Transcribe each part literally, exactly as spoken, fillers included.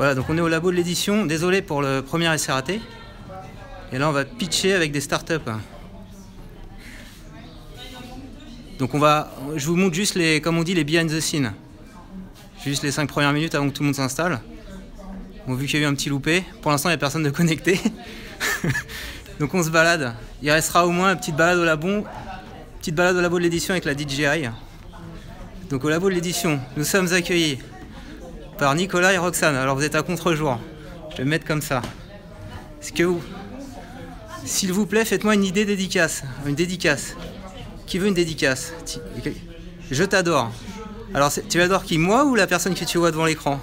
Voilà, donc on est au labo de l'édition. Désolé pour le premier essai raté. Et là, on va pitcher avec des startups. Donc on va, je vous montre juste les, comme on dit, les behind the scenes. Juste les cinq premières minutes avant que tout le monde s'installe. Bon, vu qu'il y a eu un petit loupé, pour l'instant il n'y a personne de connecté. Donc on se balade. Il restera au moins une petite balade au labo, petite balade au labo de l'édition avec la D J I. Donc au labo de l'édition, nous sommes accueillis par Nicolas et Roxane. Alors vous êtes à contre-jour. Je vais me mettre comme ça. Est-ce que vous, s'il vous plaît, faites-moi une idée dédicace, une dédicace. Qui veut une dédicace? Je t'adore. Alors tu adores qui, moi ou la personne que tu vois devant l'écran?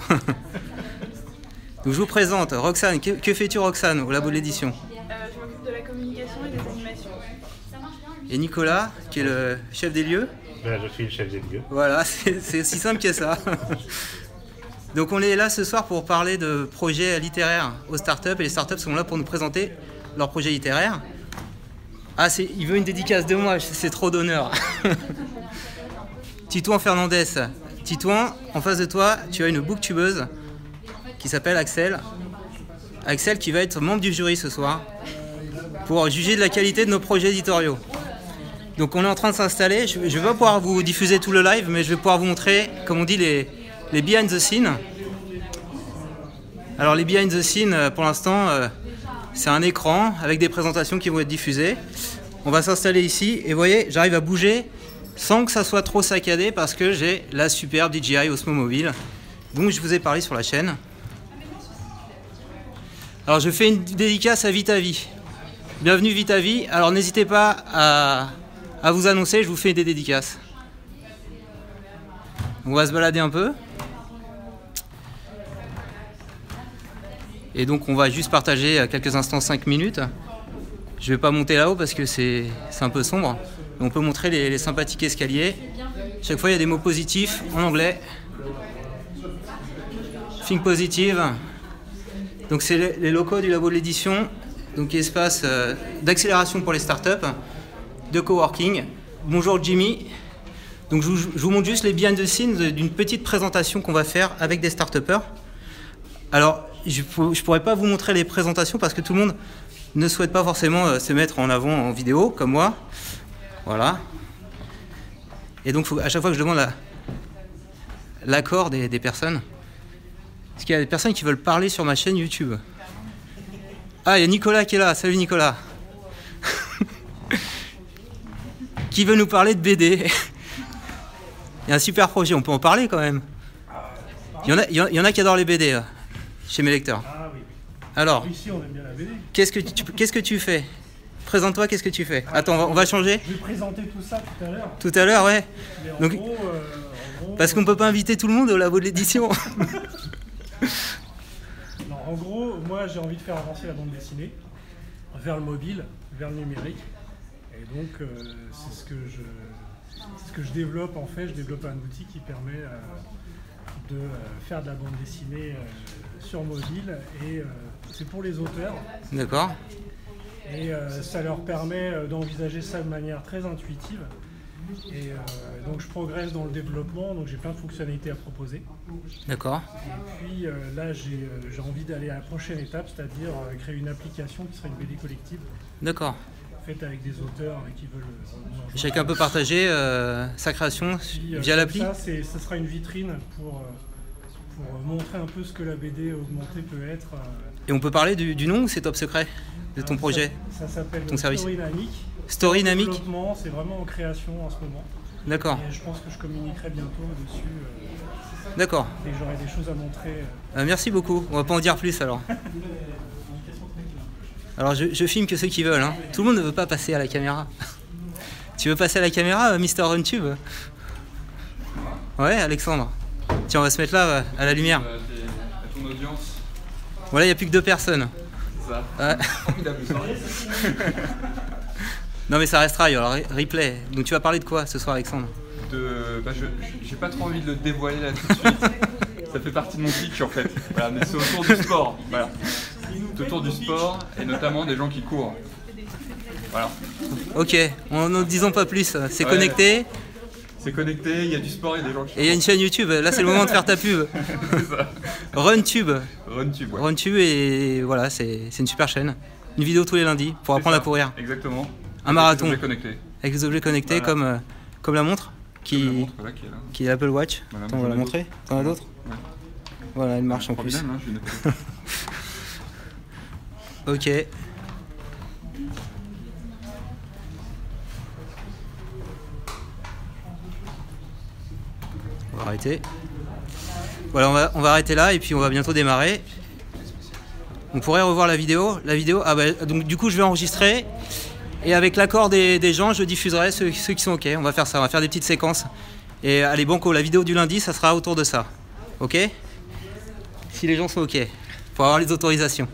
Donc je vous présente Roxane. Que, que fais-tu, Roxane, au labo de l'édition? euh, Je m'occupe de la communication et des animations. Et Nicolas, qui est le chef des lieux? Ben, je suis le chef des lieux. Voilà, c'est aussi simple que ça. Donc on est là ce soir pour parler de projets littéraires aux startups, et les startups sont là pour nous présenter leurs projets littéraires. Ah, il veut une dédicace de moi, c'est trop d'honneur. Titouan Fernandez. Titouan, en face de toi, tu as une booktubeuse qui s'appelle Axel. Axel qui va être membre du jury ce soir pour juger de la qualité de nos projets éditoriaux. Donc on est en train de s'installer. Je ne vais pas pouvoir vous diffuser tout le live, mais je vais pouvoir vous montrer, comme on dit, les, les behind the scenes. Alors les behind the scenes, pour l'instant, c'est un écran avec des présentations qui vont être diffusées. On va s'installer ici et vous voyez, j'arrive à bouger sans que ça soit trop saccadé parce que j'ai la superbe D J I Osmo Mobile dont je vous ai parlé sur la chaîne. Alors je fais une dédicace à Vitavi. Bienvenue Vitavi. Alors n'hésitez pas à, à vous annoncer, je vous fais des dédicaces. On va se balader un peu. Et donc on va juste partager quelques instants, cinq minutes. Je ne vais pas monter là-haut parce que c'est un peu sombre. On peut montrer les, les sympathiques escaliers. Chaque fois il y a des mots positifs en anglais. Think positive. Donc c'est les locaux du labo de l'édition, donc espace d'accélération pour les startups, de coworking. Bonjour Jimmy. Donc je vous, je vous montre juste les behind the scenes d'une petite présentation qu'on va faire avec des startupeurs. Alors je ne pourrais pas vous montrer les présentations parce que tout le monde ne souhaite pas forcément se mettre en avant en vidéo comme moi. Voilà. Et donc faut, à chaque fois que je demande l'accord des, des personnes. Parce qu'il y a des personnes qui veulent parler sur ma chaîne YouTube. Ah, il y a Nicolas qui est là. Salut Nicolas. Qui veut nous parler de B D? Il y a un super projet, on peut en parler quand même. Il y en a, il y en a qui adorent les B D là, chez mes lecteurs. Alors, qu'est-ce que tu, qu'est-ce que tu fais? Présente-toi, qu'est-ce que tu fais? Attends, on va, on va changer. Je vais présenter tout ça tout à l'heure. Tout à l'heure, ouais. Donc, gros, euh, gros, parce qu'on ne peut pas inviter tout le monde au labo de l'édition. Non, en gros, moi j'ai envie de faire avancer la bande dessinée vers le mobile, vers le numérique, et donc euh, c'est ce que je, ce que je développe en fait. Je développe un outil qui permet euh, de euh, faire de la bande dessinée euh, sur mobile, et euh, c'est pour les auteurs. D'accord. Et euh, ça leur permet d'envisager ça de manière très intuitive. Et euh, donc je progresse dans le développement, donc j'ai plein de fonctionnalités à proposer. D'accord. Et puis euh, là j'ai euh, envie d'aller à la prochaine étape, c'est-à-dire euh, créer une application qui serait une B D collective. D'accord. Faite avec des auteurs euh, qui veulent... Euh, Chacun peut partager euh, sa création puis, euh, via l'appli. Ça, ça sera une vitrine pour, euh, pour montrer un peu ce que la B D augmentée peut être. Euh, Et on peut parler du, du nom ou c'est top secret de ton projet? Ça, ça s'appelle Story Dynamic. Story Dynamic. C'est vraiment en création en ce moment. D'accord. Je pense que je communiquerai bientôt dessus. Euh, D'accord. Et j'aurai des choses à montrer. Euh, merci beaucoup. On va pas en dire plus alors. Alors je, je filme que ceux qui veulent. Hein. Tout le monde ne veut pas passer à la caméra. Tu veux passer à la caméra, Mister RunTube? Ouais, Alexandre. Tiens, on va se mettre là à la lumière. À ton audience. Voilà, il n'y a plus que deux personnes. Ça. Ouais. Non mais ça restera, il y aura replay. Donc tu vas parler de quoi ce soir, Alexandre? De... Bah, je n'ai pas trop envie de le dévoiler là tout de suite. Ça fait partie de mon pitch en fait. Voilà, mais c'est autour du sport. Voilà. Autour du sport et notamment des gens qui courent. Voilà. Ok, on n'en disons pas plus. C'est ouais. Connecté. C'est connecté, il y a du sport et des gens qui... Et il y a une chaîne YouTube, là c'est le moment de faire ta pub. RunTube. RunTube. Ouais. RunTube, et voilà, c'est une super chaîne. Une vidéo tous les lundis pour apprendre ça. à courir. Exactement. Un avec marathon. Des connectés. Avec des objets connectés, voilà. comme, euh, comme la montre, qui, comme la montre voilà, qui est là. Qui est l'Apple Watch. Voilà, on va la montrer. T'en as d'autres? Ouais. Voilà, elle marche en plus. Bien, hein, je Ok. On va arrêter. Voilà, on va, on va arrêter là et puis on va bientôt démarrer. On pourrait revoir la vidéo. La vidéo, ah bah, donc du coup je vais enregistrer et avec l'accord des, des gens, je diffuserai ceux, ceux qui sont ok. On va faire ça, on va faire des petites séquences. Et allez banco, la vidéo du lundi, ça sera autour de ça. Ok? Si les gens sont ok, pour avoir les autorisations.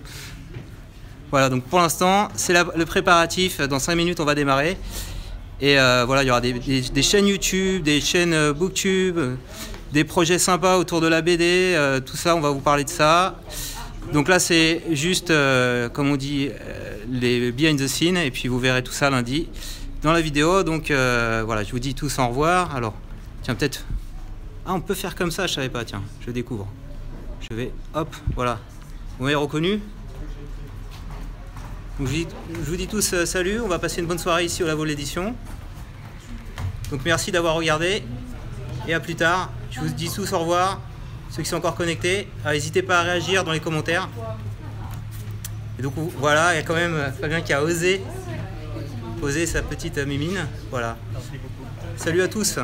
Voilà, donc pour l'instant, c'est le préparatif. Dans cinq minutes, on va démarrer. Et euh, voilà, il y aura des, des, des chaînes YouTube, des chaînes Booktube, des projets sympas autour de la B D, euh, tout ça, on va vous parler de ça. Donc là, c'est juste, euh, comme on dit, euh, les behind the scenes, et puis vous verrez tout ça lundi dans la vidéo. Donc euh, voilà, je vous dis tous au revoir. Alors, tiens, peut-être... Ah, on peut faire comme ça, je savais pas, tiens, je découvre. Je vais, hop, voilà. Vous m'avez reconnu ? Donc je vous dis tous euh, salut, on va passer une bonne soirée ici au Labo de l'édition. Donc merci d'avoir regardé et à plus tard. Je vous dis tous au revoir, ceux qui sont encore connectés. N'hésitez pas à réagir dans les commentaires. Et donc voilà, il y a quand même Fabien qui a osé poser sa petite euh, mimine. Voilà. Salut à tous.